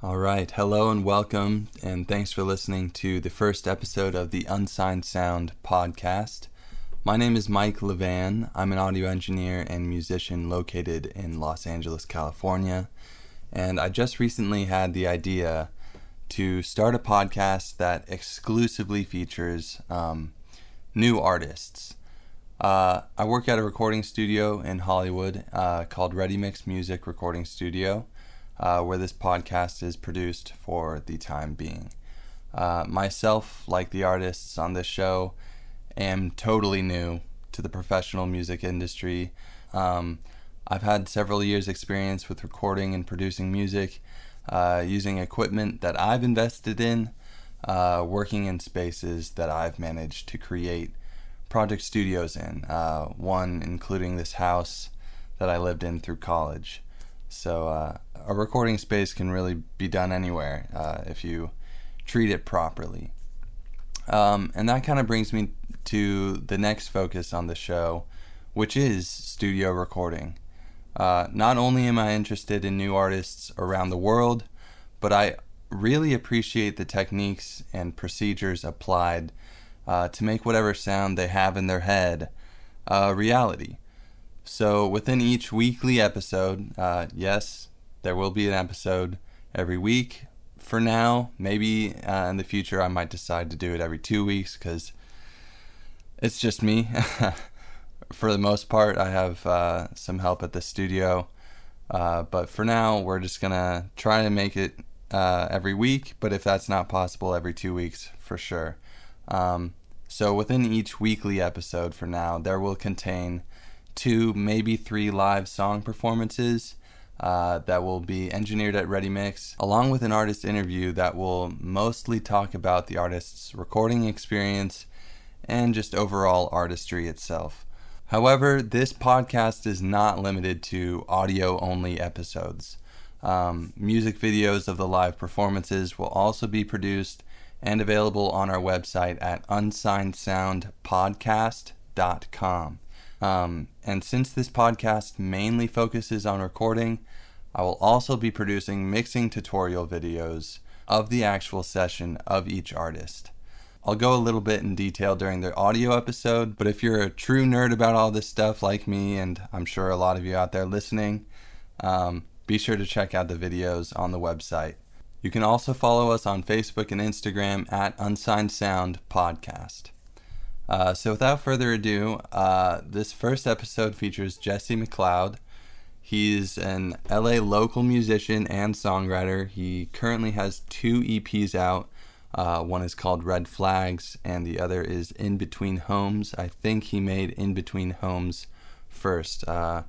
All right, hello and welcome, and thanks for listening to the first episode of the Unsigned Sound podcast. My name is Mike Levan. I'm an audio engineer and musician located in Los Angeles, California, and I just recently had the idea to start a podcast that exclusively features new artists. I work at a recording studio in Hollywood called Ready Mix Music Recording Studio, where this podcast is produced for the time being. Myself, like the artists on this show, am totally new to the professional music industry. I've had several years' experience with recording and producing music, using equipment that I've invested in, working in spaces that I've managed to create project studios in, one including this house that I lived in through college. So a recording space can really be done anywhere if you treat it properly. And that kind of brings me to the next focus on the show, which is studio recording. Not only am I interested in new artists around the world, but I really appreciate the techniques and procedures applied to make whatever sound they have in their head reality. So within each weekly episode, yes, there will be an episode every week. For now, maybe in the future I might decide to do it every 2 weeks because it's just me. For the most part, I have some help at the studio, but for now, we're just going to try to make it every week, but if that's not possible, every 2 weeks for sure. So within each weekly episode for now, there will contain 2, maybe 3 live song performances that will be engineered at Ready Mix, along with an artist interview that will mostly talk about the artist's recording experience and just overall artistry itself. However, this podcast is not limited to audio-only episodes. Music videos of the live performances will also be produced and available on our website at unsignedsoundpodcast.com. And since this podcast mainly focuses on recording, I will also be producing mixing tutorial videos of the actual session of each artist. I'll go a little bit in detail during the audio episode, but if you're a true nerd about all this stuff like me, and I'm sure a lot of you out there listening, be sure to check out the videos on the website. You can also follow us on Facebook and Instagram at Unsigned Sound Podcast. So without further ado, this first episode features Jesse McLeod. He's an LA local musician and songwriter. He currently has 2 EPs out. One is called Red Flags, and the other is In Between Homes. I think he made In Between Homes first, and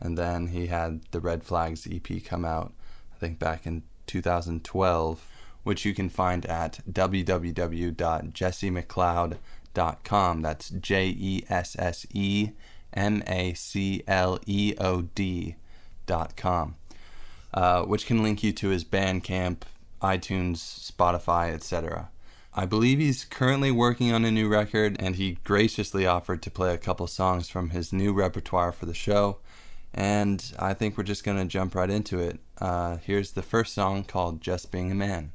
then he had the Red Flags EP come out, I think back in 2012, which you can find at www.jessemcleod.com. That's JESSEMACLEOD.com, which can link you to his Bandcamp, iTunes, Spotify, etc. I believe he's currently working on a new record, and he graciously offered to play a couple songs from his new repertoire for the show, and I think we're just going to jump right into it. Here's the first song, called Just Being a Man.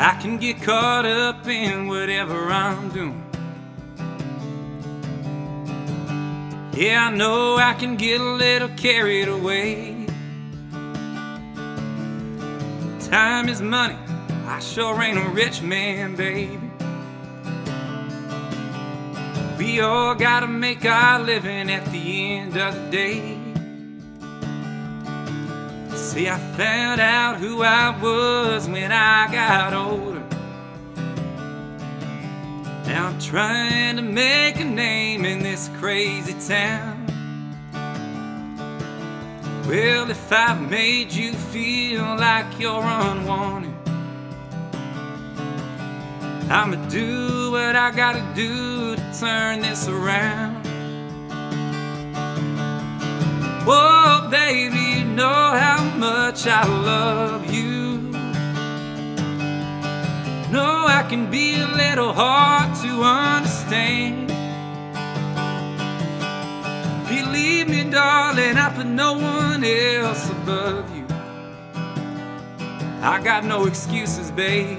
I can get caught up in whatever I'm doing. Yeah, I know I can get a little carried away. Time is money, I sure ain't a rich man, baby. We all gotta make our living at the end of the day. See, I found out who I was when I got older. Now I'm trying to make a name in this crazy town. Well, if I've made you feel like you're unwanted, I'ma do what I gotta do to turn this around. Whoa, baby, you know how much I love you. can be a little hard to understand. Believe me, darling, I put no one else above you. I got no excuses, babe.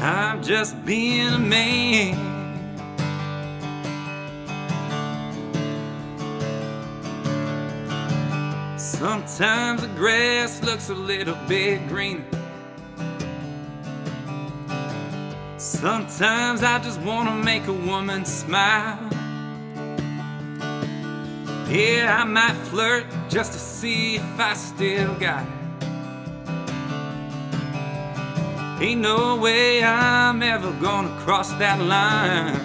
I'm just being a man. Sometimes the grass looks a little bit greener. Sometimes I just want to make a woman smile. Yeah, I might flirt just to see if I still got it. Ain't no way I'm ever gonna cross that line.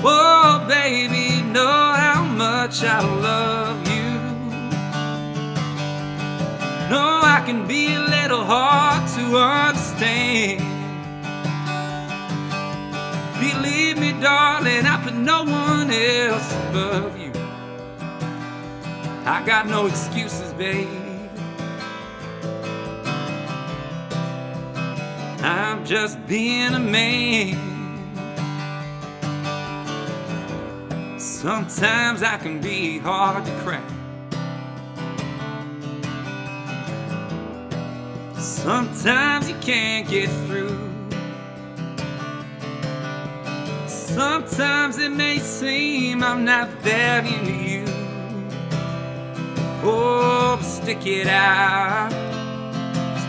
Whoa, baby, know how much I love you. No, I can be a little hard to understand. Believe me, darling, I put no one else above you. I got no excuses, babe. I'm just being a man. Sometimes I can be hard to crack. Sometimes you can't get through. Sometimes it may seem I'm not that into you. Oh, but stick it out.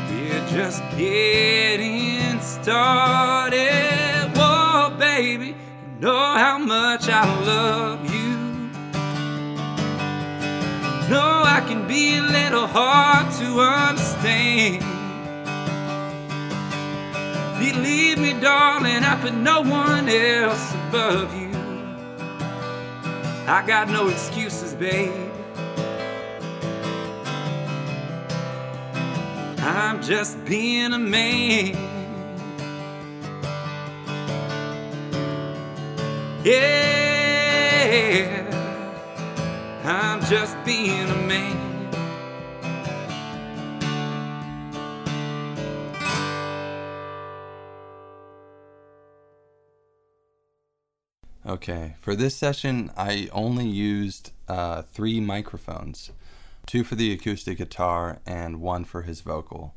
We're just getting started. Whoa, baby, you know how much I love you. No, I can be a little hard to understand. Believe me, darling, I put no one else above you. I got no excuses, babe. I'm just being a man. Yeah, I'm just being a man. Okay, for this session, I only used 3 microphones, 2 for the acoustic guitar and 1 for his vocal.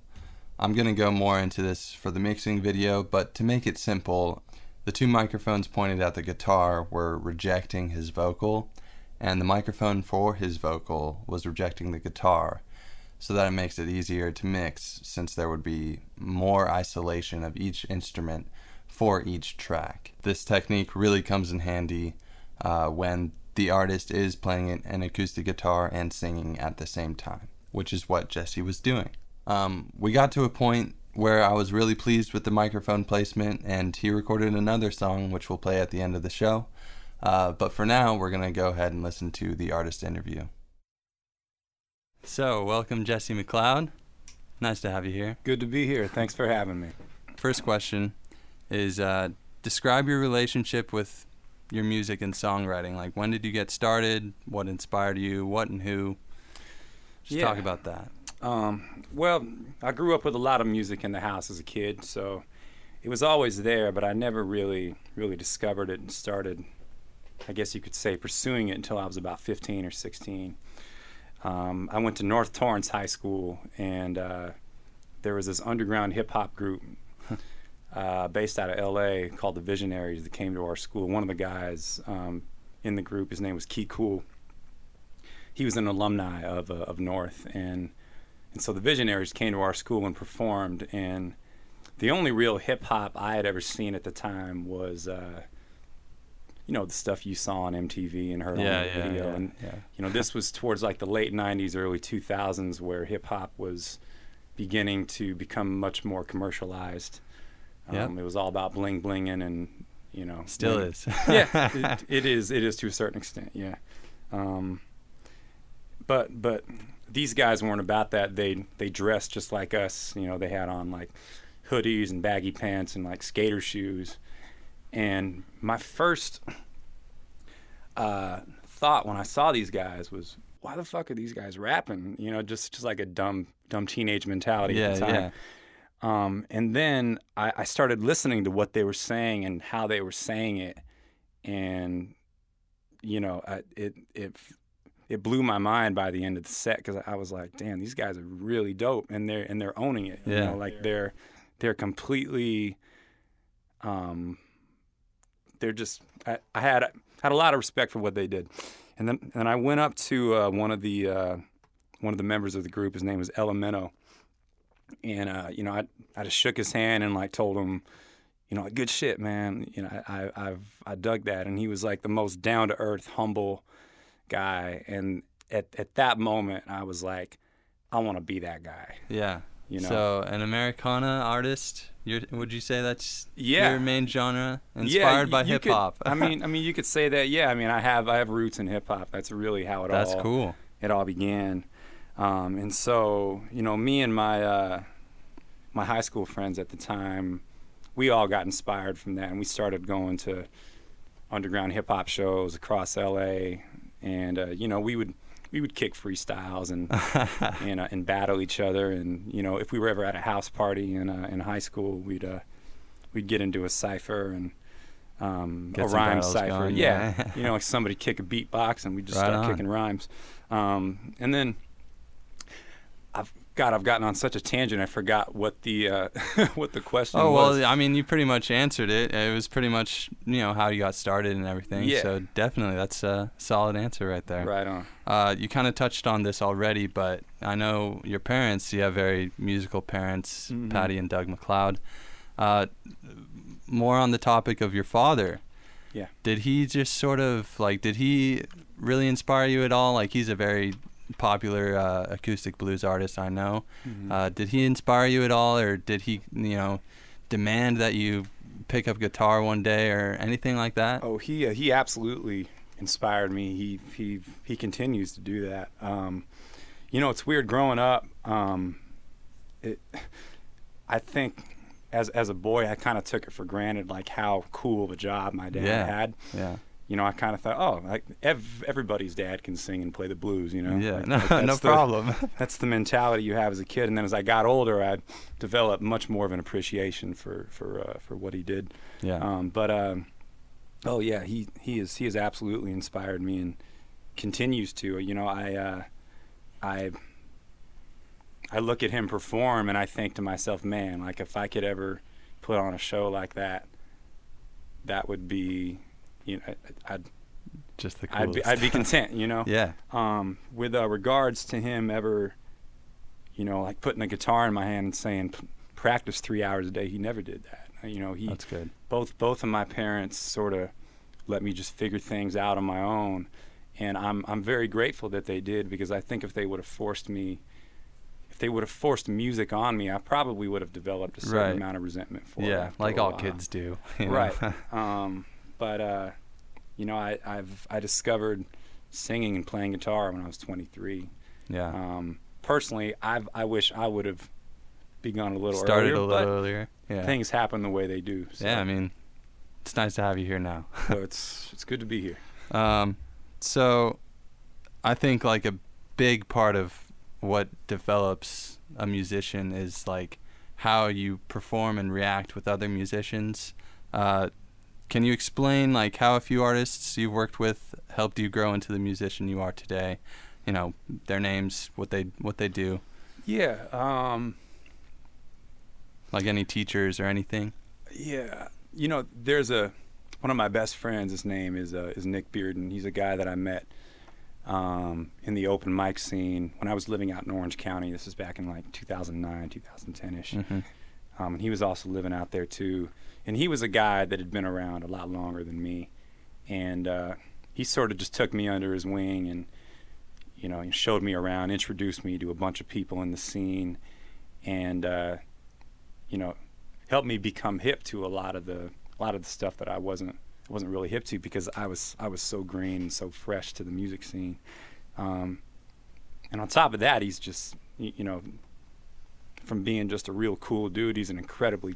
I'm going to go more into this for the mixing video, but to make it simple, the 2 microphones pointed at the guitar were rejecting his vocal, and the microphone for his vocal was rejecting the guitar, so that it makes it easier to mix since there would be more isolation of each instrument for each track. This technique really comes in handy when the artist is playing an acoustic guitar and singing at the same time, which is what Jesse was doing. We got to a point where I was really pleased with the microphone placement, and he recorded another song which we'll play at the end of the show. But for now, we're going to go ahead and listen to the artist interview. So, welcome Jesse McLeod. Nice to have you here. Good to be here. Thanks for having me. First question is describe your relationship with your music and songwriting. Like, when did you get started? What inspired you? What and who? Talk about that. Well, I grew up with a lot of music in the house as a kid, so it was always there, but I never really discovered it and started, I guess you could say, pursuing it until I was about 15 or 16. I went to North Torrance High School, and there was this underground hip-hop group based out of LA called The Visionaries that came to our school. One of the guys in the group, his name was Key Kool. He was an alumni of North, and so The Visionaries came to our school and performed, and the only real hip-hop I had ever seen at the time was the stuff you saw on MTV and heard on the video. You know, this was towards like the late 90s, early 2000s, where hip-hop was beginning to become much more commercialized. It was all about bling-blinging and, you know. Still is. Yeah, it is to a certain extent, yeah. But these guys weren't about that. They dressed just like us. You know, they had on, like, hoodies and baggy pants and, like, skater shoes. And my first thought when I saw these guys was, why the fuck are these guys rapping? You know, just like a dumb teenage mentality at the time. Yeah. And then I started listening to what they were saying and how they were saying it, and you know, it blew my mind by the end of the set, because I was like, damn, these guys are really dope, and they're owning it. You know, like they're completely. They're just. I had a lot of respect for what they did, and then I went up to one of the members of the group. His name was Elemento, and you know, I just shook his hand and like told him, you know, like, good shit, man. You know, I dug that, and he was like the most down to earth, humble guy. And at that moment, I was like, I want to be that guy. Yeah. You know? So an Americana artist. Would you say that's your main genre? Inspired by hip hop. I mean, you could say that. Yeah, I mean, I have roots in hip hop. That's really how It all began, and so you know, me and my my high school friends at the time, we all got inspired from that, and we started going to underground hip hop shows across LA, and you know, we would kick freestyles and and battle each other, and you know, if we were ever at a house party in high school, we'd get into a cipher and a rhyme cipher, you know, like somebody kick a beatbox and we just start kicking rhymes, and then I've gotten on such a tangent. I forgot what the what the question was. Oh well, I mean, you pretty much answered it. It was pretty much, you know, how you got started and everything. Yeah. So definitely, that's a solid answer right there. Right on. You kind of touched on this already, but I know your parents. You have very musical parents, mm-hmm. Patty and Doug McLeod. More on the topic of your father. Yeah. Did he just sort of like? Did he really inspire you at all? Like, he's a very popular acoustic blues artist, I know. Mm-hmm. Did he inspire you at all, or did he, you know, demand that you pick up guitar one day or anything like that? Oh, he absolutely inspired me. He continues to do that. You know, it's weird growing up. I think as a boy, I kind of took it for granted, like how cool of a job my dad had. Yeah. You know, I kind of thought, oh, like everybody's dad can sing and play the blues, you know? Yeah, no problem. That's the mentality you have as a kid. And then as I got older, I developed much more of an appreciation for what he did. Yeah. He has absolutely inspired me and continues to. You know, I look at him perform and I think to myself, man, like if I could ever put on a show like that, that would be... You know, I'd be content, you know. Yeah. With regards to him ever, you know, like putting a guitar in my hand and saying practice 3 hours a day, he never did that. You know, that's good. Both of my parents sort of let me just figure things out on my own, and I'm very grateful that they did, because I think if they would have forced me, if they would have forced music on me, I probably would have developed a certain amount of resentment for it. Yeah, like all kids do. You know? Right. But, you know, I discovered singing and playing guitar when I was 23. Yeah. Personally, I wish I would have begun started a little earlier. Yeah. Things happen the way they do. So. Yeah, I mean, it's nice to have you here now. So it's good to be here. So I think like a big part of what develops a musician is like how you perform and react with other musicians. Can you explain like how a few artists you've worked with helped you grow into the musician you are today? You know, their names, what they do. Yeah. Like any teachers or anything? Yeah. You know, there's one of my best friends. His name is Nick Bearden. He's a guy that I met in the open mic scene when I was living out in Orange County. This is back in like 2009, 2010-ish. Mm-hmm. And he was also living out there too. And he was a guy that had been around a lot longer than me. And he sort of just took me under his wing and, you know, he showed me around, introduced me to a bunch of people in the scene, and, you know, helped me become hip to a lot of the stuff that I wasn't really hip to, because I was so green and so fresh to the music scene. And on top of that, he's just, you know, from being just a real cool dude, he's an incredibly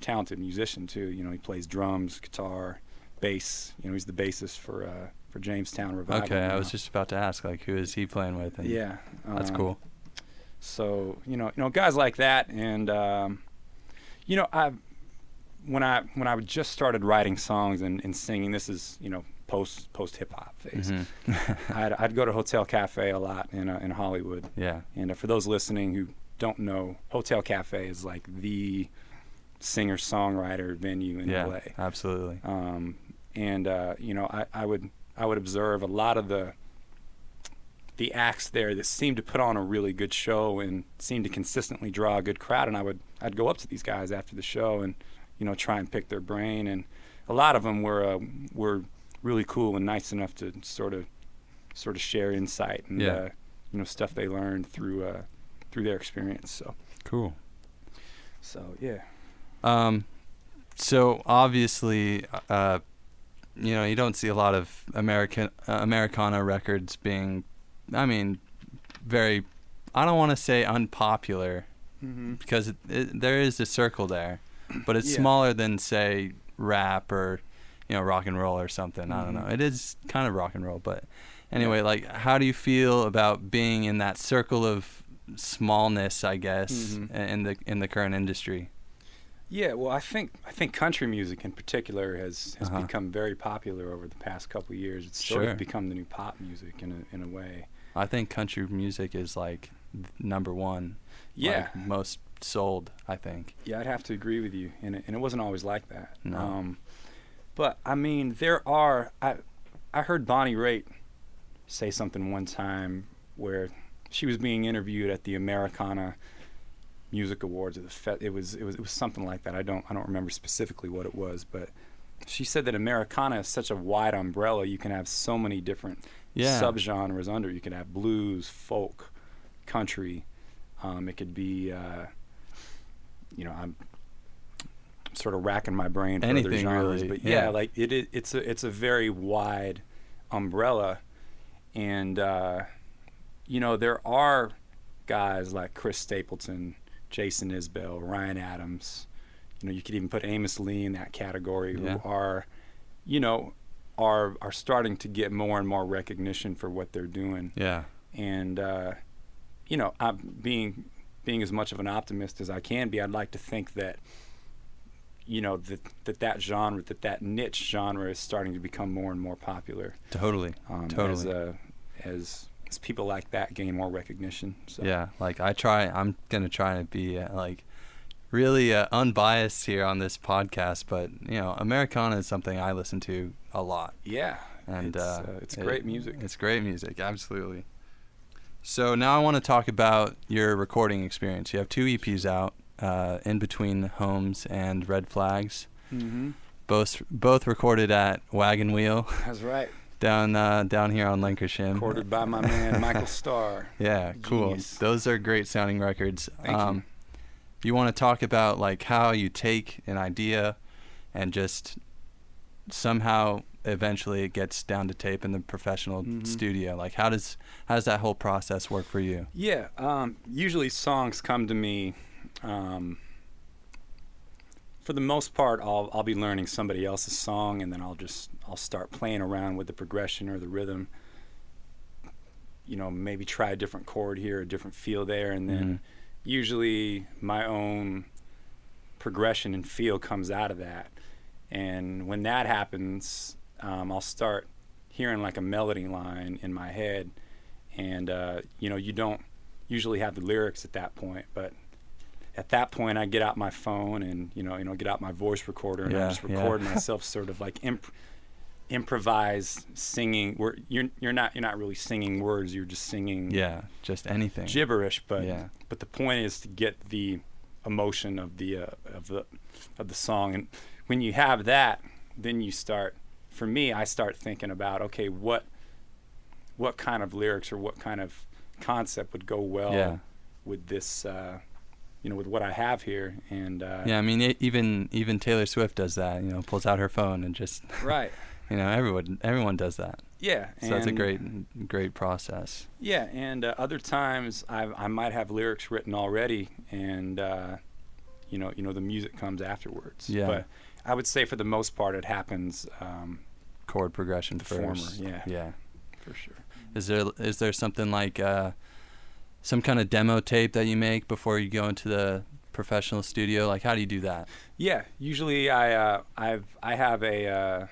talented musician too. You know, he plays drums, guitar, bass. You know, he's the bassist for for Jamestown Revival. Okay, I was just about to ask, like, who is he playing with? And yeah. That's cool. So, you know, guys like that, and, you know, when I just started writing songs and singing, this is, you know, post hip-hop phase. Mm-hmm. I'd go to Hotel Cafe a lot in Hollywood. Yeah. And for those listening who don't know, Hotel Cafe is like the singer-songwriter venue in LA. Absolutely. And you know, I would observe a lot of the acts there that seemed to put on a really good show and seemed to consistently draw a good crowd, and I'd go up to these guys after the show and, you know, try and pick their brain, and a lot of them were really cool and nice enough to sort of share insight and you know, stuff they learned through their experience. So cool. So yeah. So obviously, you know, you don't see a lot of Americana records being, I mean, very, I don't want to say unpopular, mm-hmm. because there is a circle there, but it's smaller than, say, rap or, you know, rock and roll or something. Mm-hmm. I don't know. It is kind of rock and roll, but anyway, like, how do you feel about being in that circle of smallness, I guess, mm-hmm. in the current industry? Yeah, well, I think country music in particular has uh-huh. become very popular over the past couple of years. It's sort of become the new pop music in a way. I think country music is like number one. Yeah, like most sold, I think. Yeah, I'd have to agree with you, and it wasn't always like that. No. But I mean, there are. I heard Bonnie Raitt say something one time where she was being interviewed at the Americana Music Awards, or it was something like that. I don't remember specifically what it was, but she said that Americana is such a wide umbrella. You can have so many different subgenres under. You could have blues, folk, country. It could be, you know, I'm sort of racking my brain for anything, other genres, really. But like it's a very wide umbrella, and you know, there are guys like Chris Stapleton, Jason Isbell, Ryan Adams, you know, you could even put Amos Lee in that category, who are, you know, are starting to get more and more recognition for what they're doing. Yeah. And, you know, I'm being as much of an optimist as I can be, I'd like to think that, you know, that genre, that niche genre is starting to become more and more popular. Totally. As people like that gain more recognition. So. Yeah, like I'm going to try to be like really unbiased here on this podcast, but you know, Americana is something I listen to a lot. Yeah, and it's great music. It's great music, absolutely. So now I want to talk about your recording experience. You have 2 EPs out, In Between Homes and Red Flags. Mm-hmm. Both recorded at Wagon Wheel. That's right. Down here on Lancashire. Recorded by my man Michael Starr. Yeah, cool. Those are great sounding records. Thank you. You want to talk about like how you take an idea and just somehow eventually it gets down to tape in the professional mm-hmm. studio. Like how does that whole process work for you? Yeah, usually songs come to me. For the most part, I'll be learning somebody else's song, and then I'll start playing around with the progression or the rhythm. You know, maybe try a different chord here, a different feel there, and then mm-hmm. usually my own progression and feel comes out of that. And when that happens, I'll start hearing like a melody line in my head, and you know, you don't usually have the lyrics at that point, but at that point, I get out my phone and, you know, get out my voice recorder and I just record myself sort of like improvised singing. Where you're not really singing words. You're just singing. Yeah, just anything. Gibberish, but the point is to get the emotion of the song. And when you have that, then you start. For me, I start thinking about okay, what kind of lyrics or what kind of concept would go well with this. You know, with what I have here, and yeah, I mean, even Taylor Swift does that. You know, pulls out her phone and just right. You know, everyone does that. Yeah, so that's a great process. Yeah, and other times I might have lyrics written already, and you know the music comes afterwards. Yeah. But I would say for the most part it happens chord progression first. Former, yeah, for sure. Is there something like some kind of demo tape that you make before you go into the professional studio? Like, how do you do that? Yeah, usually I have a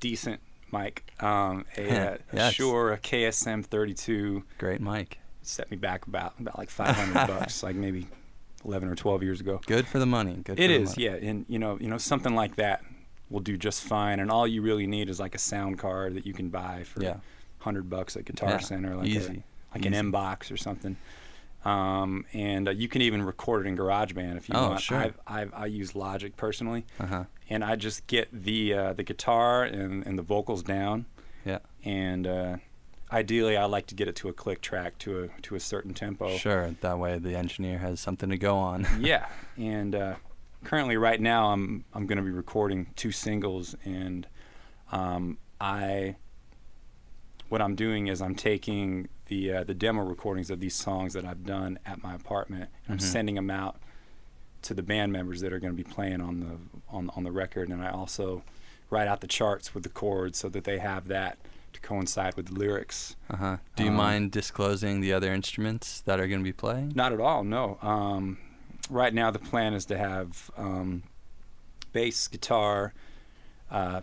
decent mic, a Shure KSM 32. Great mic. Set me back about like $500, like maybe 11 or 12 years ago. Good for the money. It is. And you know something like that will do just fine. And all you really need is like a sound card that you can buy for $100 at Guitar Center, like easy. An Mbox or something. And you can even record it in GarageBand if you want. Sure. I use Logic personally, and I just get the guitar and the vocals down. Yeah. And ideally, I like to get it to a click track to a certain tempo. Sure. That way, the engineer has something to go on. Yeah. And currently, right now, I'm going to be recording 2 singles, and what I'm doing is I'm taking the demo recordings of these songs that I've done at my apartment, and I'm sending them out to the band members that are going to be playing on the record, and I also write out the charts with the chords so that they have that to coincide with the lyrics. Do you mind disclosing the other instruments that are going to be playing? Not at all, no. Right now the plan is to have bass guitar, or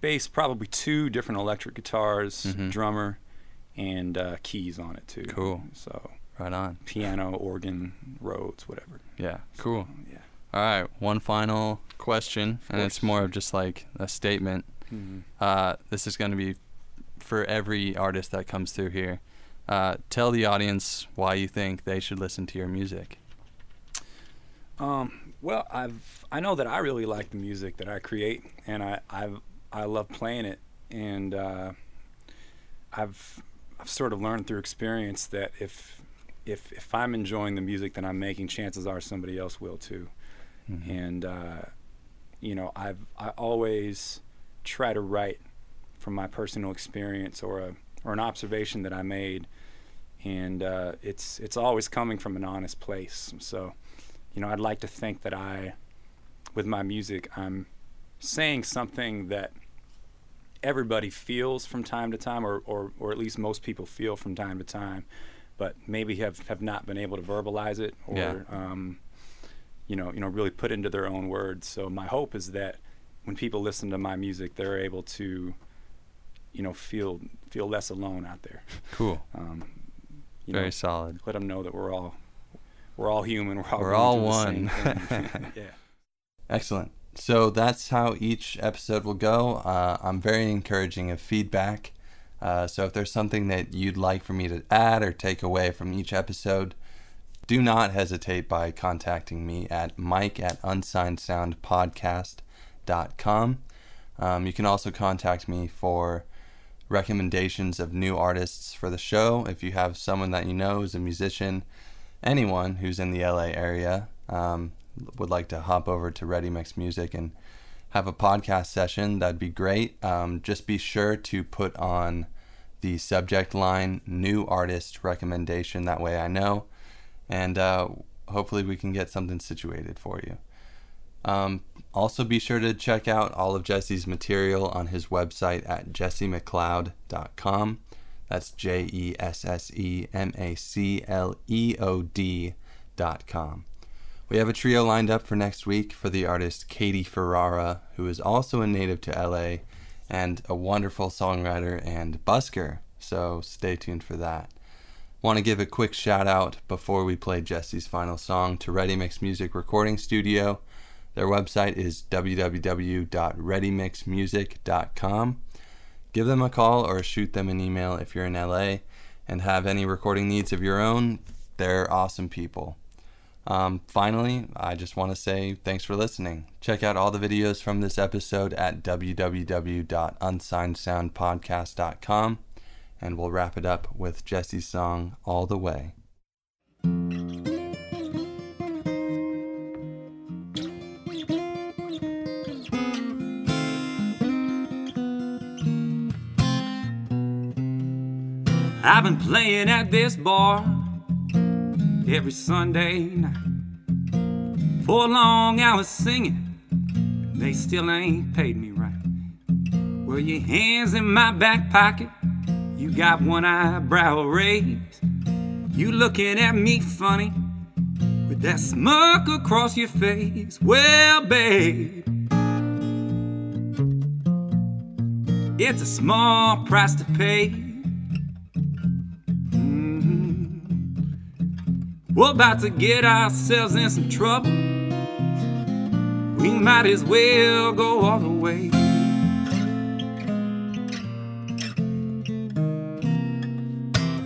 bass, probably 2 different electric guitars, drummer, and keys on it too. Cool. So right on. Piano, organ, Rhodes, whatever. Yeah. Cool. So, yeah. All right. One final question, and it's more of just like a statement. This is going to be for every artist that comes through here. Tell the audience why you think they should listen to your music. Well, I know that I really like the music that I create, and I love playing it, and I've sort of learned through experience that if I'm enjoying the music that I'm making, chances are somebody else will too. And I always try to write from my personal experience or an observation that I made, and it's always coming from an honest place. So, I'd like to think that with my music, I'm saying something that everybody feels from time to time, or at least most people feel from time to time, but maybe have not been able to verbalize it or really put into their own words. So my hope is that when people listen to my music, they're able to feel less alone out there. Cool. Very solid. Let them know that we're all human. We're all one. Yeah. Excellent. So that's how each episode will go. I'm very encouraging of feedback. So if there's something that you'd like for me to add or take away from each episode, do not hesitate by contacting me at mike@unsignedsoundpodcast.com. You can also contact me for recommendations of new artists for the show. If you have someone that you know is a musician, anyone who's in the LA area, would like to hop over to Ready Mix Music and have a podcast session, that'd be great. Just be sure to put on the subject line, new artist recommendation. That way I know. And hopefully we can get something situated for you. Also be sure to check out all of Jesse's material on his website at jessemcleod.com. That's JESSEMACLEOD.com. We have a trio lined up for next week for the artist Katie Ferrara, who is also a native to LA and a wonderful songwriter and busker, so stay tuned for that. Want to give a quick shout out before we play Jesse's final song to Ready Mix Music Recording Studio. Their website is www.readymixmusic.com. Give them a call or shoot them an email if you're in LA and have any recording needs of your own. They're awesome people. Finally, I just want to say thanks for listening. Check out all the videos from this episode at www.unsignedsoundpodcast.com, and we'll wrap it up with Jesse's song, All the Way. I've been playing at this bar every Sunday night. For long hours singing, they still ain't paid me right. Well, your hand's in my back pocket, you got one eyebrow raised, you looking at me funny with that smirk across your face. Well, babe, it's a small price to pay. We're about to get ourselves in some trouble. We might as well go all the way.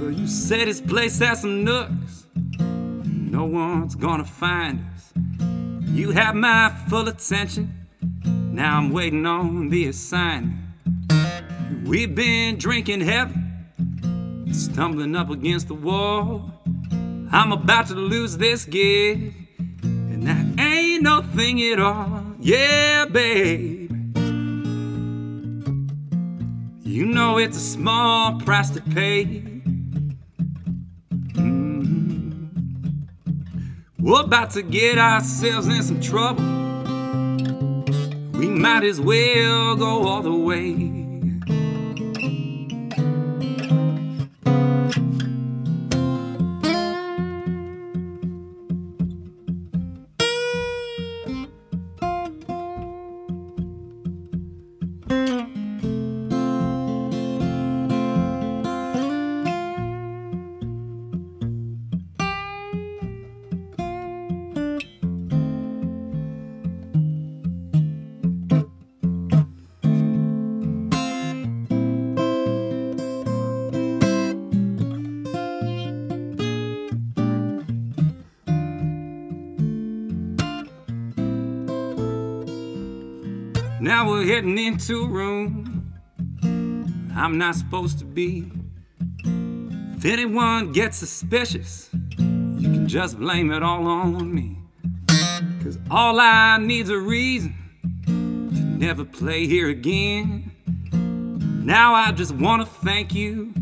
Well, you said this place has some nooks, no one's gonna find us. You have my full attention, now I'm waiting on the assignment. We've been drinking heavy, stumbling up against the wall. I'm about to lose this gig, and that ain't no thing at all. Yeah, babe, you know it's a small price to pay. We're about to get ourselves in some trouble. We might as well go all the way. Now we're heading into a room I'm not supposed to be. If anyone gets suspicious, you can just blame it all on me. Cause all I need's a reason to never play here again. Now I just wanna thank you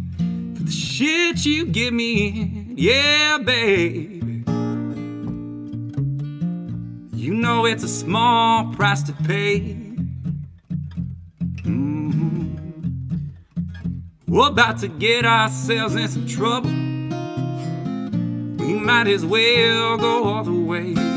for the shit you give me in. Yeah, baby, you know it's a small price to pay. We're about to get ourselves in some trouble. We might as well go all the way.